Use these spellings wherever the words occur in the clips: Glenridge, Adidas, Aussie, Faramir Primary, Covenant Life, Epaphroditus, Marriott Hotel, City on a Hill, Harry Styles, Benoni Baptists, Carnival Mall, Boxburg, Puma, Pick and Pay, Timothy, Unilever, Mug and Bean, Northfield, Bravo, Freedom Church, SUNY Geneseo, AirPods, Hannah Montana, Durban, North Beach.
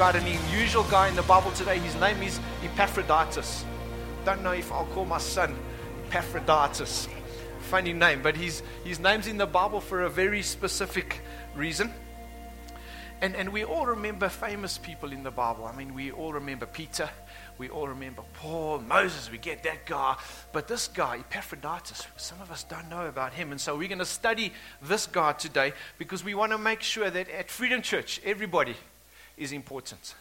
about an unusual guy in the Bible today. His name is Epaphroditus. Don't know if I'll call my son Epaphroditus. Funny name, but his name's in the Bible for a very specific reason. And we all remember famous people in the Bible. I mean, we all remember Peter. We all remember Paul, Moses. We get that guy. But this guy, Epaphroditus, some of us don't know about him. And so we're going to study this guy today because we want to make sure that at Freedom Church, everybody is important.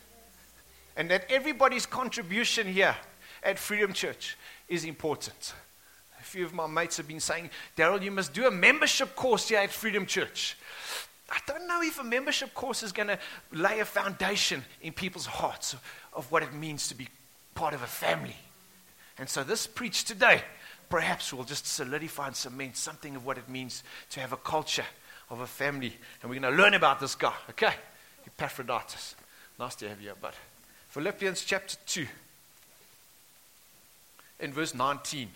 And that everybody's contribution here at Freedom Church is important. A few of my mates have been saying, Daryl, you must do a membership course here at Freedom Church. I don't know if a membership course is going to lay a foundation in people's hearts of what it means to be part of a family. And so this preach today, perhaps will just solidify and cement something of what it means to have a culture of a family. And we're going to learn about this guy, okay? Epaphroditus. Nice to have you here, bud. Philippians chapter 2 and verse 19. You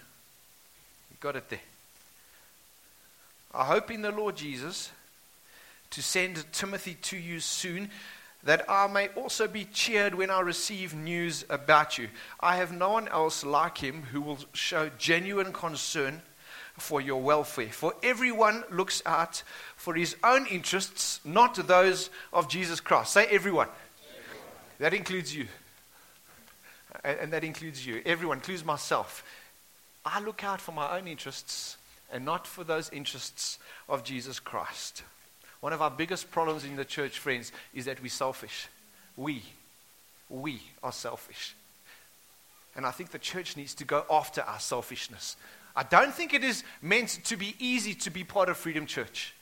got it there. I hope in the Lord Jesus to send Timothy to you soon, that I may also be cheered when I receive news about you. I have no one else like him who will show genuine concern for your welfare. For everyone looks out for his own interests, not those of Jesus Christ. Say everyone. That includes you. And that includes you. Everyone, includes myself. I look out for my own interests and not for those interests of Jesus Christ. One of our biggest problems in the church, friends, is that we're selfish. We are selfish. And I think the church needs to go after our selfishness. I don't think it is meant to be easy to be part of Freedom Church.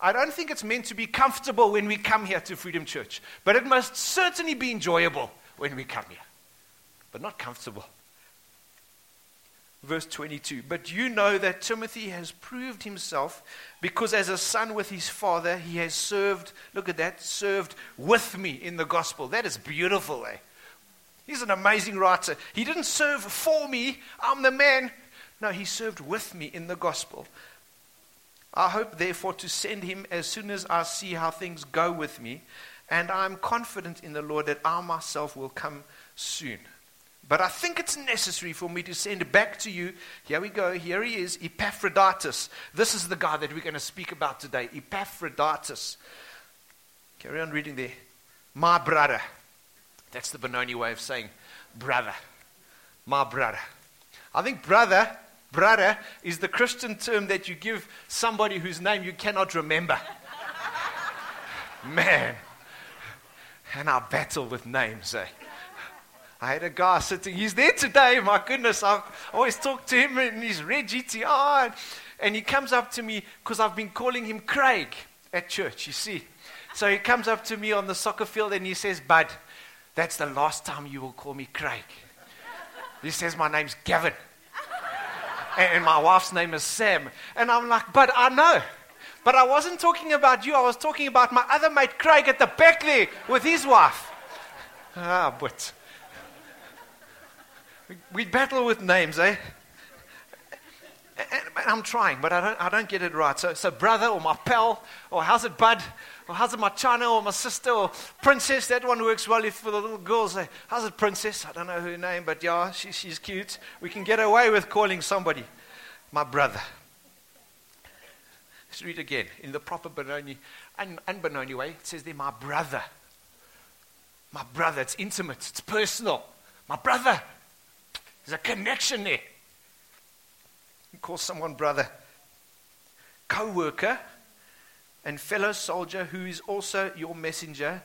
I don't think it's meant to be comfortable when we come here to Freedom Church. But it must certainly be enjoyable when we come here. But not comfortable. Verse 22, but you know that Timothy has proved himself because as a son with his father, he has served, look at that, served with me in the gospel. That is beautiful, eh? He's an amazing writer. He didn't serve for me, I'm the man. No, he served with me in the gospel. I hope, therefore, to send him as soon as I see how things go with me, and I'm confident in the Lord that I myself will come soon. But I think it's necessary for me to send back to you, here we go, here he is, Epaphroditus. This is the guy that we're going to speak about today, Epaphroditus. Carry on reading there. My brother. That's the Benoni way of saying brother. My brother. I think brother is the Christian term that you give somebody whose name you cannot remember. Man. And I battle with names, eh? I had a guy sitting, he's there today, my goodness, I always talk to him and he's red GTR, and he comes up to me because I've been calling him Craig at church, you see. So he comes up to me on the soccer field and he says, Bud, that's the last time you will call me Craig. He says, my name's Gavin, and my wife's name is Sam. And I'm like, Bud, I know, but I wasn't talking about you, I was talking about my other mate Craig at the back there with his wife. Ah, but we battle with names, eh? And I'm trying, but I don't get it right. So brother or my pal, or how's it bud, or how's it my china, or my sister, or princess, that one works well if for the little girls. Eh? How's it princess? I don't know her name, but yeah, she's cute. We can get away with calling somebody my brother. Let's read again in the proper Benoni, un-Benoni way. It says there, my brother. My brother, it's intimate, it's personal. My brother. There's a connection there. You call someone brother. Co-worker and fellow soldier who is also your messenger,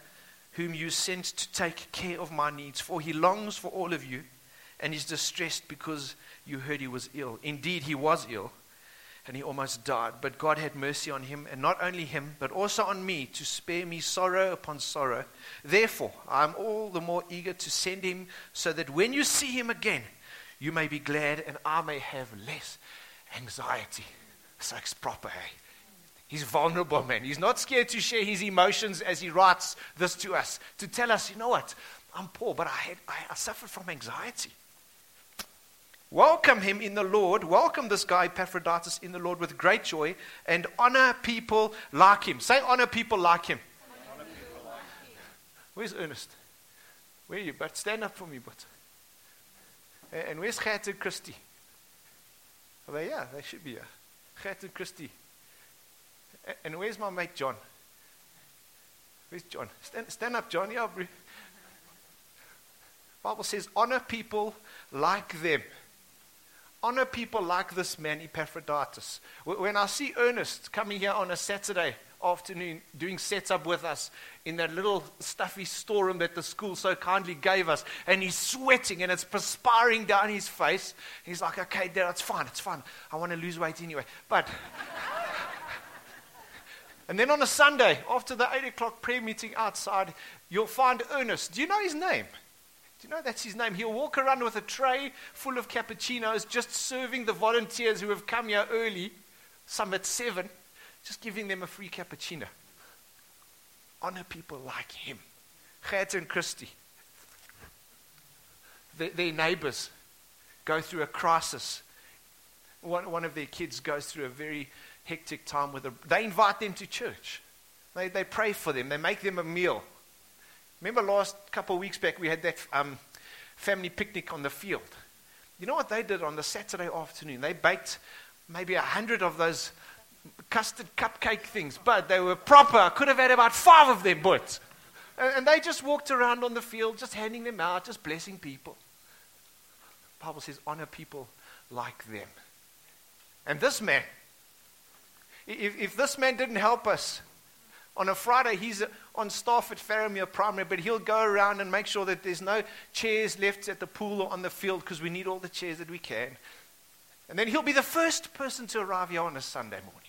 whom you sent to take care of my needs. For he longs for all of you and is distressed because you heard he was ill. Indeed, he was ill and he almost died. But God had mercy on him, and not only him, but also on me, to spare me sorrow upon sorrow. Therefore, I am all the more eager to send him, so that when you see him again, you may be glad, and I may have less anxiety. So it's proper, eh? He's vulnerable, man. He's not scared to share his emotions as he writes this to us, to tell us, you know what? I'm poor, but I suffered from anxiety. Welcome him in the Lord. Welcome this guy, Epaphroditus, in the Lord with great joy, and honor people like him. Say, honor people like him. Honor people like him. Where's Ernest? Where are you, but stand up for me, but. And where's Gert and Christy? Are they here? They should be here. Gert and Christy. And where's my mate John? Where's John? Stand up, John. Yeah, bro. Bible says, honor people like them. Honor people like this man, Epaphroditus. When I see Ernest coming here on a Saturday afternoon doing setup with us in that little stuffy storeroom that the school so kindly gave us, and he's sweating and it's perspiring down his face, he's like, okay, Dad, it's fine. I want to lose weight anyway. But... And then on a Sunday, after the 8 o'clock prayer meeting outside, you'll find Ernest. Do you know his name? Do you know that's his name? He'll walk around with a tray full of cappuccinos, just serving the volunteers who have come here early, some at 7, just giving them a free cappuccino. Honor people like him. Gert and Christy. Their neighbors go through a crisis. One of their kids goes through a very... hectic time with them. They invite them to church. They pray for them. They make them a meal. Remember last couple of weeks back, we had that family picnic on the field. You know what they did on the Saturday afternoon? They baked maybe 100 of those custard cupcake things, but they were proper. I could have had about 5 of them, but. And they just walked around on the field, just handing them out, just blessing people. The Bible says, honor people like them. And this man, if this man didn't help us, on a Friday he's on staff at Faramir Primary, but he'll go around and make sure that there's no chairs left at the pool or on the field because we need all the chairs that we can. And then he'll be the first person to arrive here on a Sunday morning.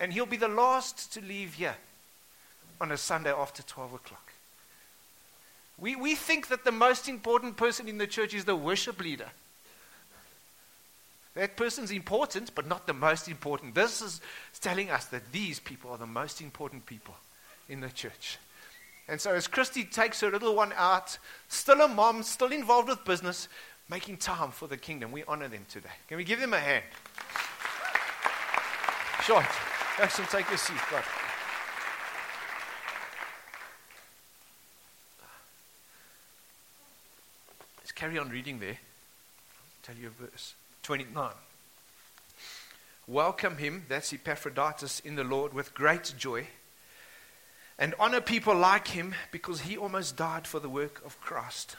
And he'll be the last to leave here on a Sunday after 12 o'clock. We think that the most important person in the church is the worship leader. That person's important, but not the most important. This is telling us that these people are the most important people in the church. And so as Christy takes her little one out, still a mom, still involved with business, making time for the kingdom, we honor them today. Can we give them a hand? Sean, Axel, take your seat. God. Let's carry on reading there. I'll tell you a verse. 29. Welcome him, that's Epaphroditus, in the Lord with great joy, and honor people like him, because he almost died for the work of Christ.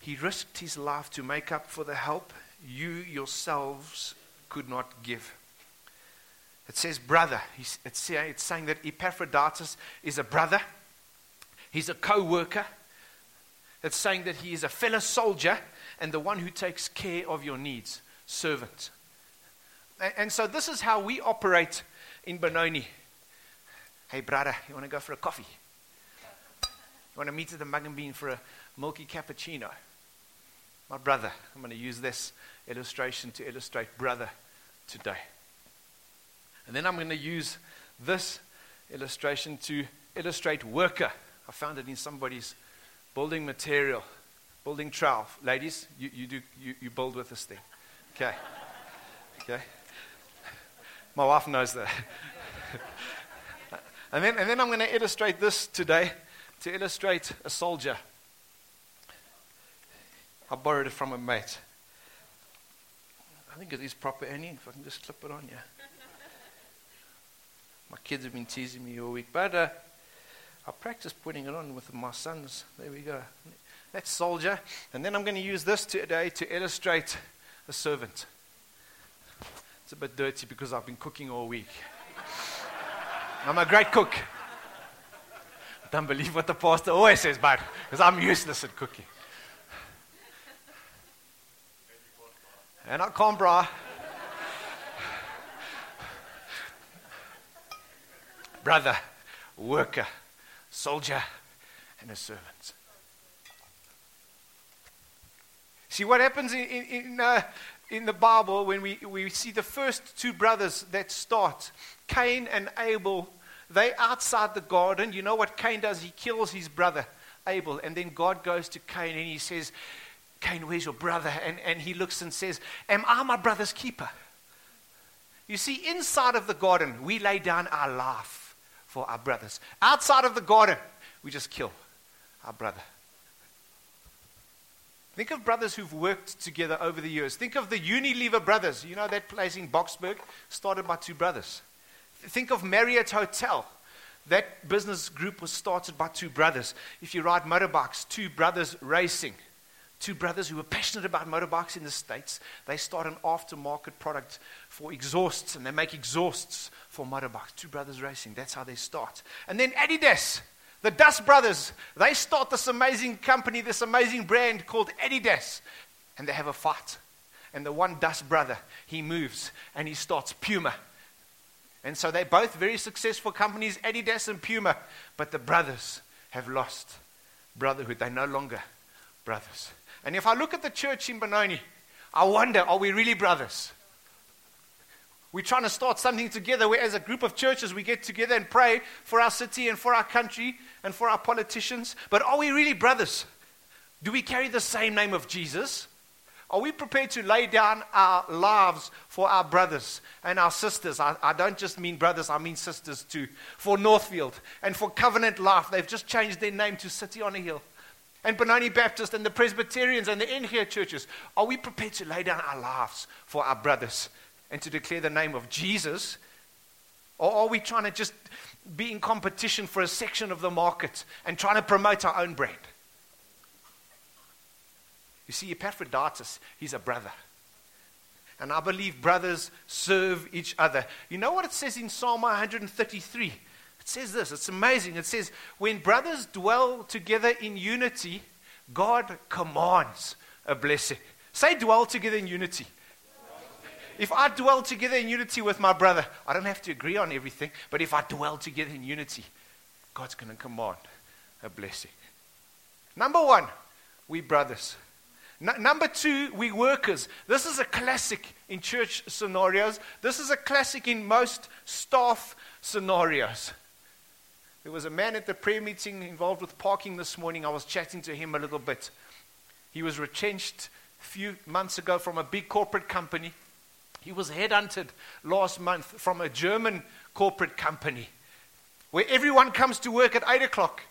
He risked his life to make up for the help you yourselves could not give. It says brother. It's saying that Epaphroditus is a brother. He's a co-worker. It's saying that he is a fellow soldier and the one who takes care of your needs. Servant. And so this is how we operate in Benoni. Hey, brother, you want to go for a coffee? You want to meet at the Mug and Bean for a milky cappuccino? My brother. I'm going to use this illustration to illustrate brother today. And then I'm going to use this illustration to illustrate worker. I found it in somebody's building material, building trowel. Ladies, you build with this thing. Okay. My wife knows that. And then I'm going to illustrate this today to illustrate a soldier. I borrowed it from a mate. I think it is proper, Annie, if I can just clip it on here. My kids have been teasing me all week, but I practice putting it on with my sons. There we go. That's soldier. And then I'm going to use this today to illustrate a servant. It's a bit dirty because I've been cooking all week. I'm a great cook. I don't believe what the pastor always says, but because I'm useless at cooking. And I can't bra. Brother, worker, soldier, and a servant. See, what happens in the Bible when we see the first two brothers that start, Cain and Abel, they outside the garden. You know what Cain does? He kills his brother, Abel. And then God goes to Cain and he says, Cain, where's your brother? And he looks and says, am I my brother's keeper? You see, inside of the garden, we lay down our life for our brothers. Outside of the garden, we just kill our brother. Think of brothers who've worked together over the years. Think of the Unilever brothers. You know that place in Boxburg started by two brothers. Think of Marriott Hotel. That business group was started by two brothers. If you ride motorbikes, two brothers racing. Two brothers who were passionate about motorbikes in the States. They start an aftermarket product for exhausts, and they make exhausts for motorbikes. Two brothers racing, that's how they start. And then Adidas, the Dust brothers, they start this amazing company, this amazing brand called Adidas. And they have a fight. And the one Dust brother, he moves and he starts Puma. And so they're both very successful companies, Adidas and Puma. But the brothers have lost brotherhood. They're no longer brothers. And if I look at the church in Benoni, I wonder, are we really brothers? We're trying to start something together where as a group of churches we get together and pray for our city and for our country and for our politicians. But are we really brothers? Do we carry the same name of Jesus? Are we prepared to lay down our lives for our brothers and our sisters? I don't just mean brothers, I mean sisters too. For Northfield and for Covenant Life, they've just changed their name to City on a Hill. And Benoni Baptists and the Presbyterians and the in-here churches, are we prepared to lay down our lives for our brothers and to declare the name of Jesus? Or are we trying to just be in competition for a section of the market and trying to promote our own brand? You see, Epaphroditus, he's a brother. And I believe brothers serve each other. You know what it says in Psalm 133? It says this, it's amazing. It says, when brothers dwell together in unity, God commands a blessing. Say, dwell together in unity. If I dwell together in unity with my brother, I don't have to agree on everything, but if I dwell together in unity, God's going to command a blessing. Number one, we brothers. Number two, we workers. This is a classic in church scenarios. This is a classic in most staff scenarios. There was a man at the prayer meeting involved with parking this morning. I was chatting to him a little bit. He was retrenched a few months ago from a big corporate company. He was headhunted last month from a German corporate company where everyone comes to work at 8 o'clock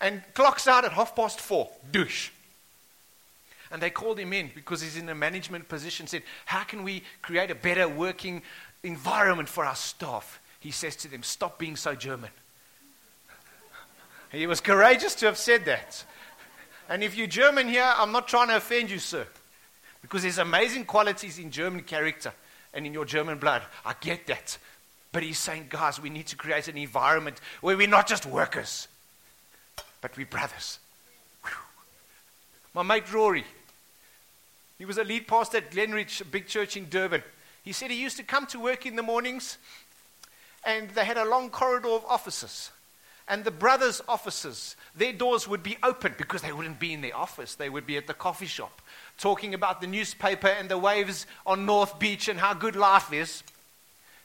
and clocks out at 4:30. Douche. And they called him in because he's in a management position, said, how can we create a better working environment for our staff? He says to them, stop being so German. He was courageous to have said that. And if you're German here, I'm not trying to offend you, sir, because there's amazing qualities in German character and in your German blood. I get that. But he's saying, guys, we need to create an environment where we're not just workers, but we're brothers. Whew. My mate Rory, he was a lead pastor at Glenridge, a big church in Durban. He said he used to come to work in the mornings, and they had a long corridor of offices. And the brothers' offices, their doors would be open because they wouldn't be in their office. They would be at the coffee shop talking about the newspaper and the waves on North Beach and how good life is.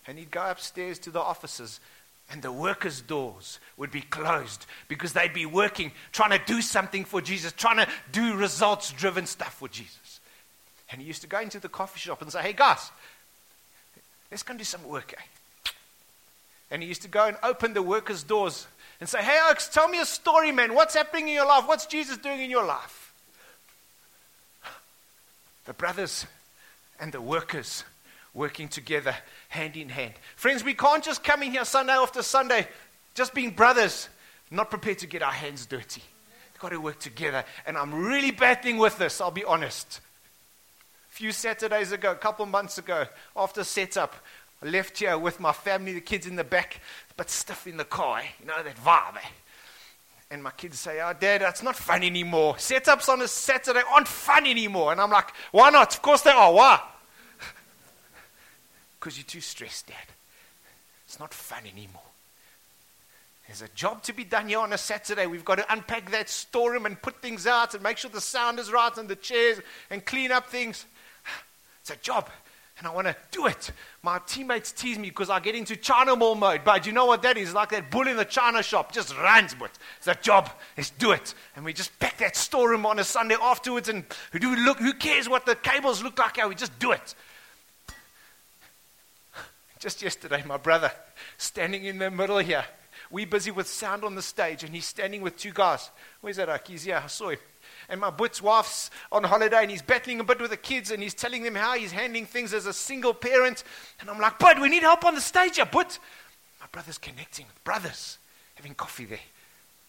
And he'd go upstairs to the offices, and the workers' doors would be closed because they'd be working, trying to do something for Jesus, trying to do results-driven stuff for Jesus. And he used to go into the coffee shop and say, hey, guys, let's go do some work, eh? And he used to go and open the workers' doors and say, hey, Oaks, tell me a story, man. What's happening in your life? What's Jesus doing in your life? The brothers and the workers working together, hand in hand. Friends, we can't just come in here Sunday after Sunday, just being brothers, not prepared to get our hands dirty. We've got to work together. And I'm really battling with this, I'll be honest. A few Saturdays ago, a couple months ago, after setup, I left here with my family, the kids in the back, but stuff in the car, eh? You know, that vibe, eh? And my kids say, oh, Dad, that's not fun anymore. Setups on a Saturday aren't fun anymore. And I'm like, why not? Of course they are. Why? Because you're too stressed, Dad. It's not fun anymore. There's a job to be done here on a Saturday. We've got to unpack that storeroom and put things out and make sure the sound is right and the chairs and clean up things. It's a job, and I want to do it. My teammates tease me because I get into China Mall mode. But you know what that is? Like that bull in the China shop. Just runs, but it's a job. Let's do it. And we just pack that storeroom on a Sunday afterwards, and who cares what the cables look like? We just do it. Just yesterday, my brother, standing in the middle here, We're busy with sound on the stage, and he's standing with two guys. Where's that? He's here. I saw him. And my But's wife's on holiday, and he's battling a bit with the kids, and he's telling them how he's handling things as a single parent. And I'm like, Bud, we need help on the stage here, But my brother's connecting with brothers, having coffee there.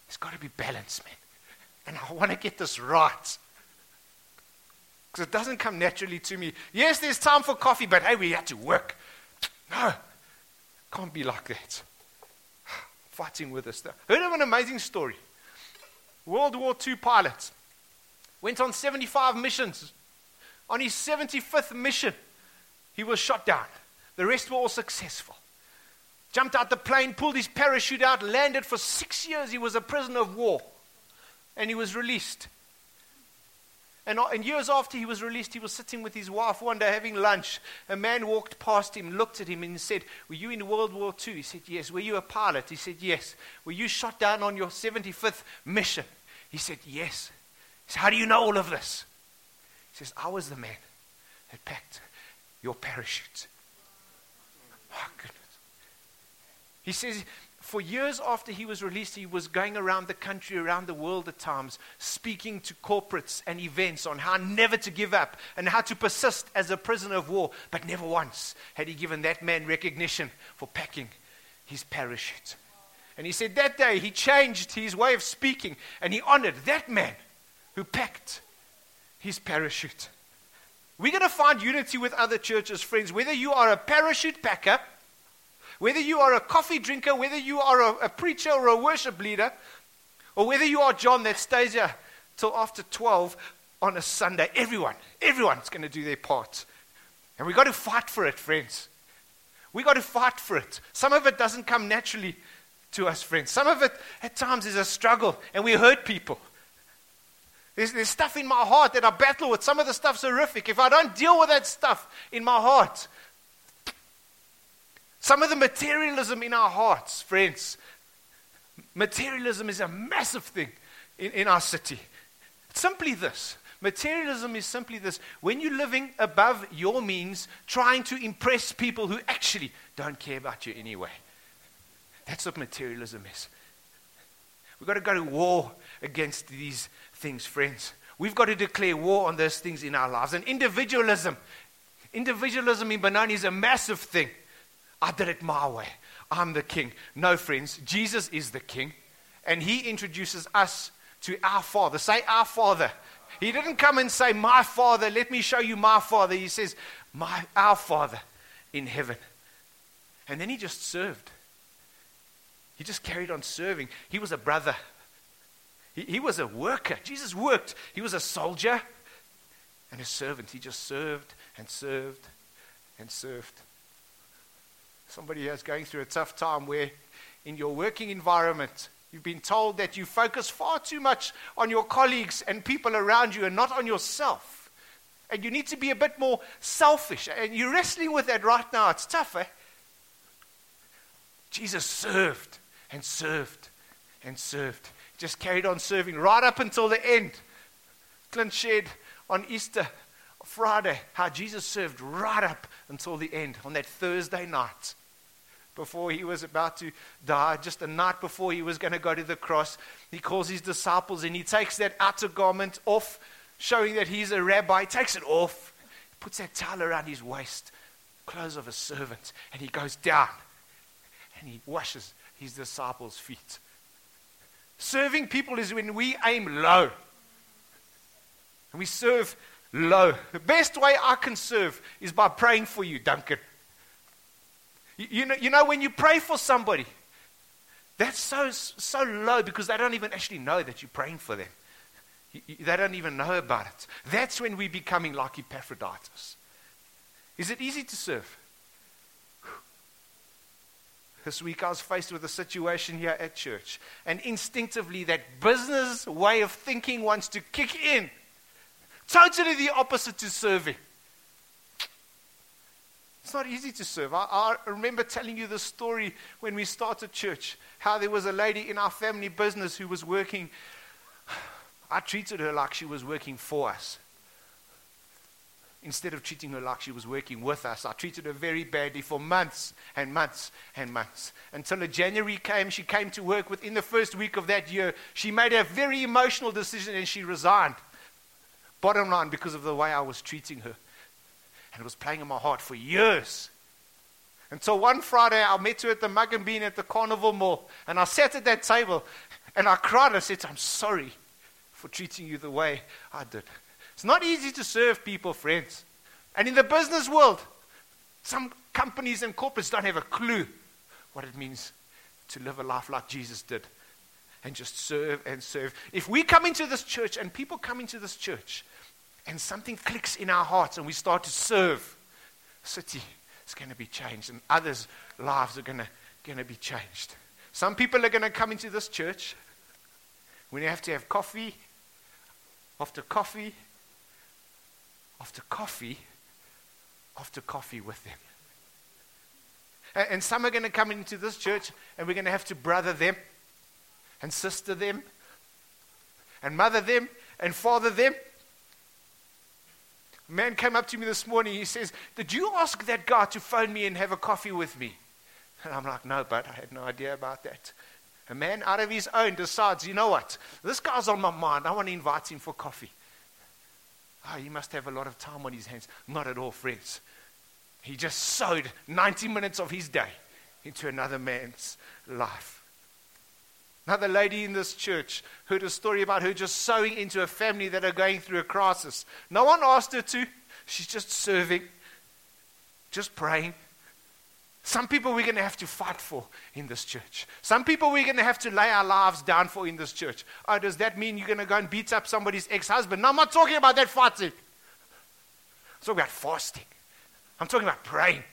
There's got to be balance, man. And I want to get this right. Because it doesn't come naturally to me. Yes, there's time for coffee, but hey, we had to work. No, can't be like that. Fighting with this stuff. Heard of an amazing story. World War II pilot. Went on 75 missions. On his 75th mission, he was shot down. The rest were all successful. Jumped out the plane, pulled his parachute out, landed for 6 years. He was a prisoner of war. And he was released. And years after he was released, he was sitting with his wife one day having lunch. A man walked past him, looked at him and said, were you in World War II? He said, yes. Were you a pilot? He said, yes. Were you shot down on your 75th mission? He said, yes. He said, how do you know all of this? He says, I was the man that packed your parachute. My goodness. He says, for years after he was released, he was going around the country, around the world at times, speaking to corporates and events on how never to give up and how to persist as a prisoner of war. But never once had he given that man recognition for packing his parachute. And he said that day he changed his way of speaking and he honored that man who packed his parachute. We're going to find unity with other churches, friends, whether you are a parachute packer, whether you are a coffee drinker, whether you are a preacher or a worship leader, or whether you are John that stays here till after 12 on a Sunday. Everyone's going to do their part. And we've got to fight for it, friends. We've got to fight for it. Some of it doesn't come naturally to us, friends. Some of it at times is a struggle, and we hurt people. There's stuff in my heart that I battle with. Some of the stuff's horrific. If I don't deal with that stuff in my heart, some of the materialism in our hearts, friends. Materialism is a massive thing in our city. It's simply this. Materialism is simply this. When you're living above your means, trying to impress people who actually don't care about you anyway. That's what materialism is. We've got to go to war against these things, friends. We've got to declare war on those things in our lives. And individualism in Benoni is a massive thing. I did it my way. I'm the king. No, friends, Jesus is the king. And he introduces us to our Father. Say, our Father. He didn't come and say, my Father, let me show you my Father. He says, our Father in heaven. And then he just served. He just carried on serving. He was a brother. He was a worker. Jesus worked. He was a soldier and a servant. He just served and served and served. Somebody who's going through a tough time where in your working environment, you've been told that you focus far too much on your colleagues and people around you and not on yourself. And you need to be a bit more selfish. And you're wrestling with that right now. It's tough, eh? Jesus served and served and served. Just carried on serving right up until the end. Clint shared on Easter Friday, how Jesus served right up until the end on that Thursday night before he was about to die, just the night before he was going to go to the cross. He calls his disciples and he takes that outer garment off, showing that he's a rabbi. He takes it off, he puts that towel around his waist, clothes of a servant, and he goes down and he washes his disciples' feet. Serving people is when we aim low and we serve low. The best way I can serve is by praying for you, Duncan. You know when you pray for somebody, that's so low because they don't even actually know that you're praying for them. They don't even know about it. That's when we're becoming like Epaphroditus. Is it easy to serve? This week I was faced with a situation here at church, and instinctively that business way of thinking wants to kick in. Totally the opposite to serving. It's not easy to serve. I remember telling you the story when we started church, how there was a lady in our family business who was working. I treated her like she was working for us. Instead of treating her like she was working with us, I treated her very badly for months and months and months. Until January came, she came to work. Within the first week of that year, she made a very emotional decision and she resigned. Bottom line, because of the way I was treating her. And it was playing in my heart for years. And so one Friday, I met her at the Mug and Bean at the Carnival Mall. And I sat at that table and I cried. I said, "I'm sorry for treating you the way I did." It's not easy to serve people, friends. And in the business world, some companies and corporates don't have a clue what it means to live a life like Jesus did and just serve and serve. If we come into this church and people come into this church and something clicks in our hearts and we start to serve, city is going to be changed and others' lives are going to be changed. Some people are going to come into this church when you have to have coffee after coffee after coffee, after coffee with them. And some are going to come into this church and we're going to have to brother them and sister them and mother them and father them. A man came up to me this morning. He says, "Did you ask that guy to phone me and have a coffee with me?" And I'm like, "No, but I had no idea about that." A man out of his own decides, "You know what? This guy's on my mind. I want to invite him for coffee." Oh, he must have a lot of time on his hands. Not at all, friends. He just sowed 90 minutes of his day into another man's life. Another lady in this church heard a story about her just sowing into a family that are going through a crisis. No one asked her to. She's just serving, just praying. Some people we're going to have to fight for in this church. Some people we're going to have to lay our lives down for in this church. Oh, does that mean you're going to go and beat up somebody's ex-husband? No, I'm not talking about that fighting. I'm talking about fasting. I'm talking about praying.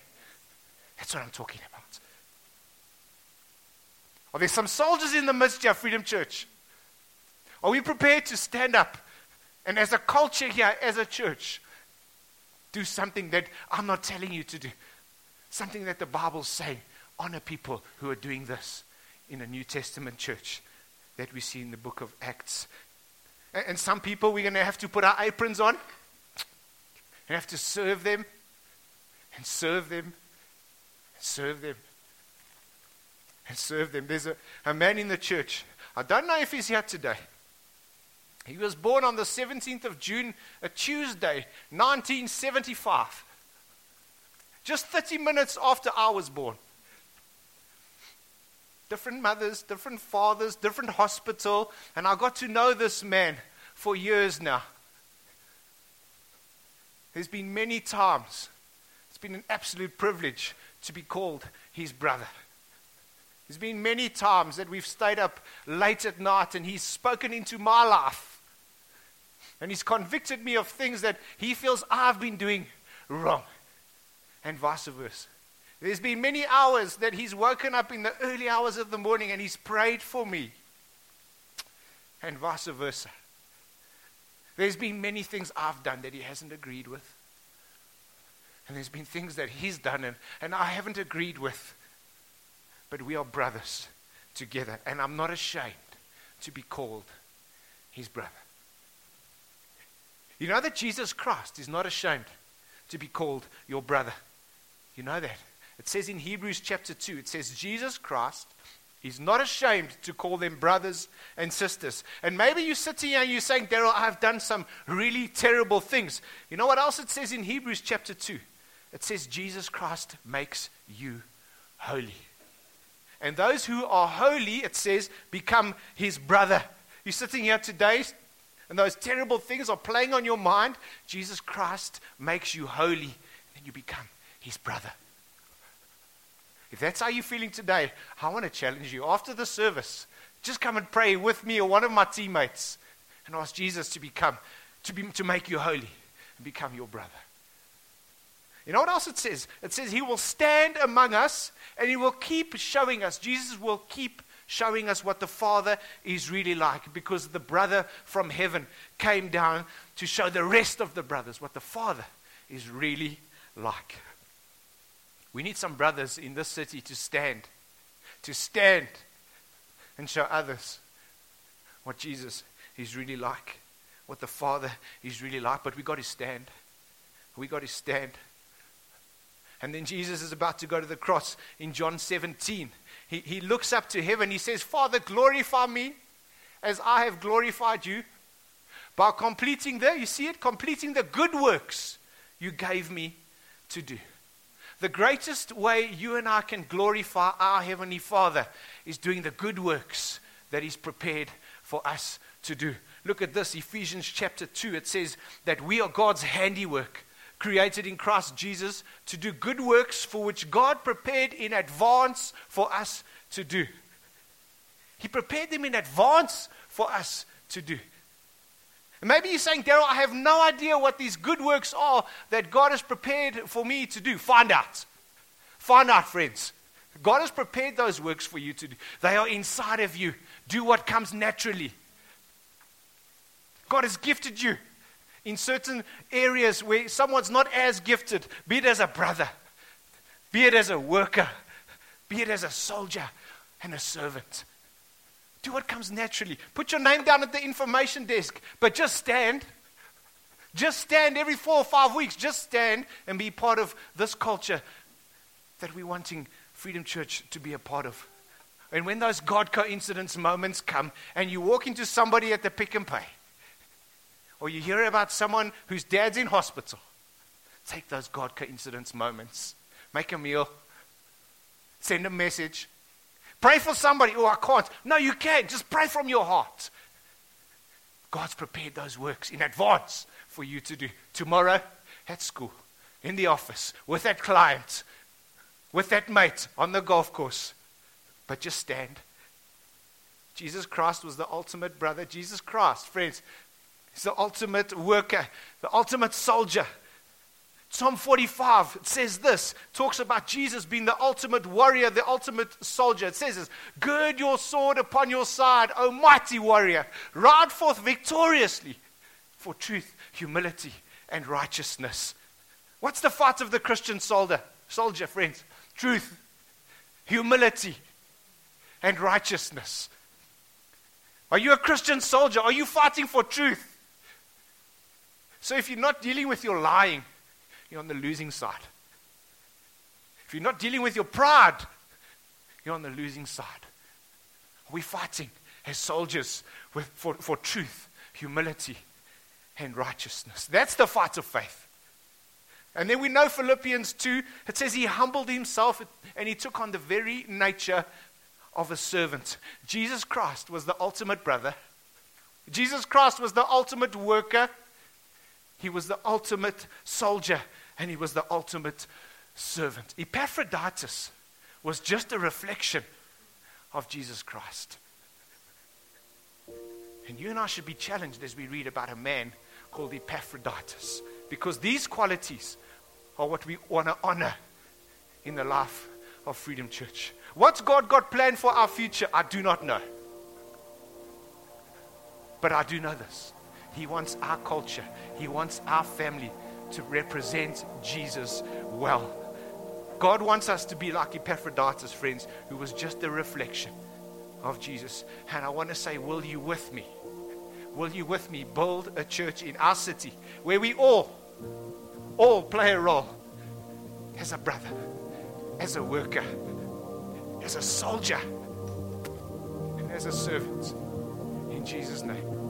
That's what I'm talking about. Are there some soldiers in the midst here, Freedom Church? Are we prepared to stand up and as a culture here, as a church, do something that I'm not telling you to do? Something that the Bible's saying, honor people who are doing this in a New Testament church that we see in the book of Acts. And some people we're going to have to put our aprons on and have to serve them and serve them and serve them and serve them. There's a man in the church. I don't know if he's here today. He was born on the 17th of June, a Tuesday, 1975. Just 30 minutes after I was born. Different mothers, different fathers, different hospital. And I got to know this man for years now. There's been many times. It's been an absolute privilege to be called his brother. There's been many times that we've stayed up late at night and he's spoken into my life. And he's convicted me of things that he feels I've been doing wrong. And vice versa. There's been many hours that he's woken up in the early hours of the morning and he's prayed for me. And vice versa. There's been many things I've done that he hasn't agreed with. And there's been things that he's done and I haven't agreed with. But we are brothers together. And I'm not ashamed to be called his brother. You know that Jesus Christ is not ashamed to be called your brother. You know that. It says in Hebrews chapter 2, it says Jesus Christ is not ashamed to call them brothers and sisters. And maybe you sit here and you're saying, "Daryl, I've done some really terrible things." You know what else it says in Hebrews chapter 2? It says Jesus Christ makes you holy. And those who are holy, it says, become his brother. You're sitting here today and those terrible things are playing on your mind. Jesus Christ makes you holy. Then you become his brother. If that's how you're feeling today, I want to challenge you. After the service, just come and pray with me or one of my teammates. And ask Jesus to make you holy. And become your brother. You know what else it says? It says he will stand among us. And he will keep showing us. Jesus will keep showing us what the Father is really like, because the brother from heaven came down to show the rest of the brothers what the Father is really like. We need some brothers in this city to stand and show others what Jesus is really like, what the Father is really like. But we got to stand. We got to stand. And then Jesus is about to go to the cross in John 17. He looks up to heaven. He says, Father, glorify me as I have glorified you by completing completing the good works you gave me to do. The greatest way you and I can glorify our Heavenly Father is doing the good works that He's prepared for us to do. Look at this, Ephesians chapter 2. It says that we are God's handiwork, created in Christ Jesus to do good works for which God prepared in advance for us to do. He prepared them in advance for us to do. And maybe you're saying, Darryl, I have no idea what these good works are that God has prepared for me to do. Find out. Find out, friends. God has prepared those works for you to do. They are inside of you. Do what comes naturally. God has gifted you in certain areas where someone's not as gifted, be it as a brother, be it as a worker, be it as a soldier and a servant. Do what comes naturally. Put your name down at the information desk, but just stand. Just stand every 4 or 5 weeks. Just stand and be part of this culture that we're wanting Freedom Church to be a part of. And when those God coincidence moments come and you walk into somebody at the Pick and Pay, or you hear about someone whose dad's in hospital, take those God coincidence moments. Make a meal. Send a message. Pray for somebody. Oh, I can't. No, you can. Just pray from your heart. God's prepared those works in advance for you to do. Tomorrow, at school, in the office, with that client, with that mate, on the golf course. But just stand. Jesus Christ was the ultimate brother. Jesus Christ, friends, He's the ultimate worker, the ultimate soldier. Psalm 45 says this, talks about Jesus being the ultimate warrior, the ultimate soldier. It says this, gird your sword upon your side, O mighty warrior. Ride forth victoriously for truth, humility, and righteousness. What's the fight of the Christian soldier, friends? Truth, humility, and righteousness. Are you a Christian soldier? Are you fighting for truth? So if you're not dealing with your lying, you're on the losing side. If you're not dealing with your pride, you're on the losing side. We're fighting as soldiers for truth, humility, and righteousness. That's the fight of faith. And then we know Philippians 2, it says he humbled himself and he took on the very nature of a servant. Jesus Christ was the ultimate brother. Jesus Christ was the ultimate worker. He was the ultimate soldier, and he was the ultimate servant. Epaphroditus was just a reflection of Jesus Christ. And you and I should be challenged as we read about a man called Epaphroditus, because these qualities are what we want to honor in the life of Freedom Church. What's God got planned for our future? I do not know. But I do know this. He wants our culture. He wants our family to represent Jesus well. God wants us to be like Epaphroditus, friends, who was just a reflection of Jesus. And I want to say, will you with me? Will you with me build a church in our city where we all play a role as a brother, as a worker, as a soldier, and as a servant? In Jesus' name.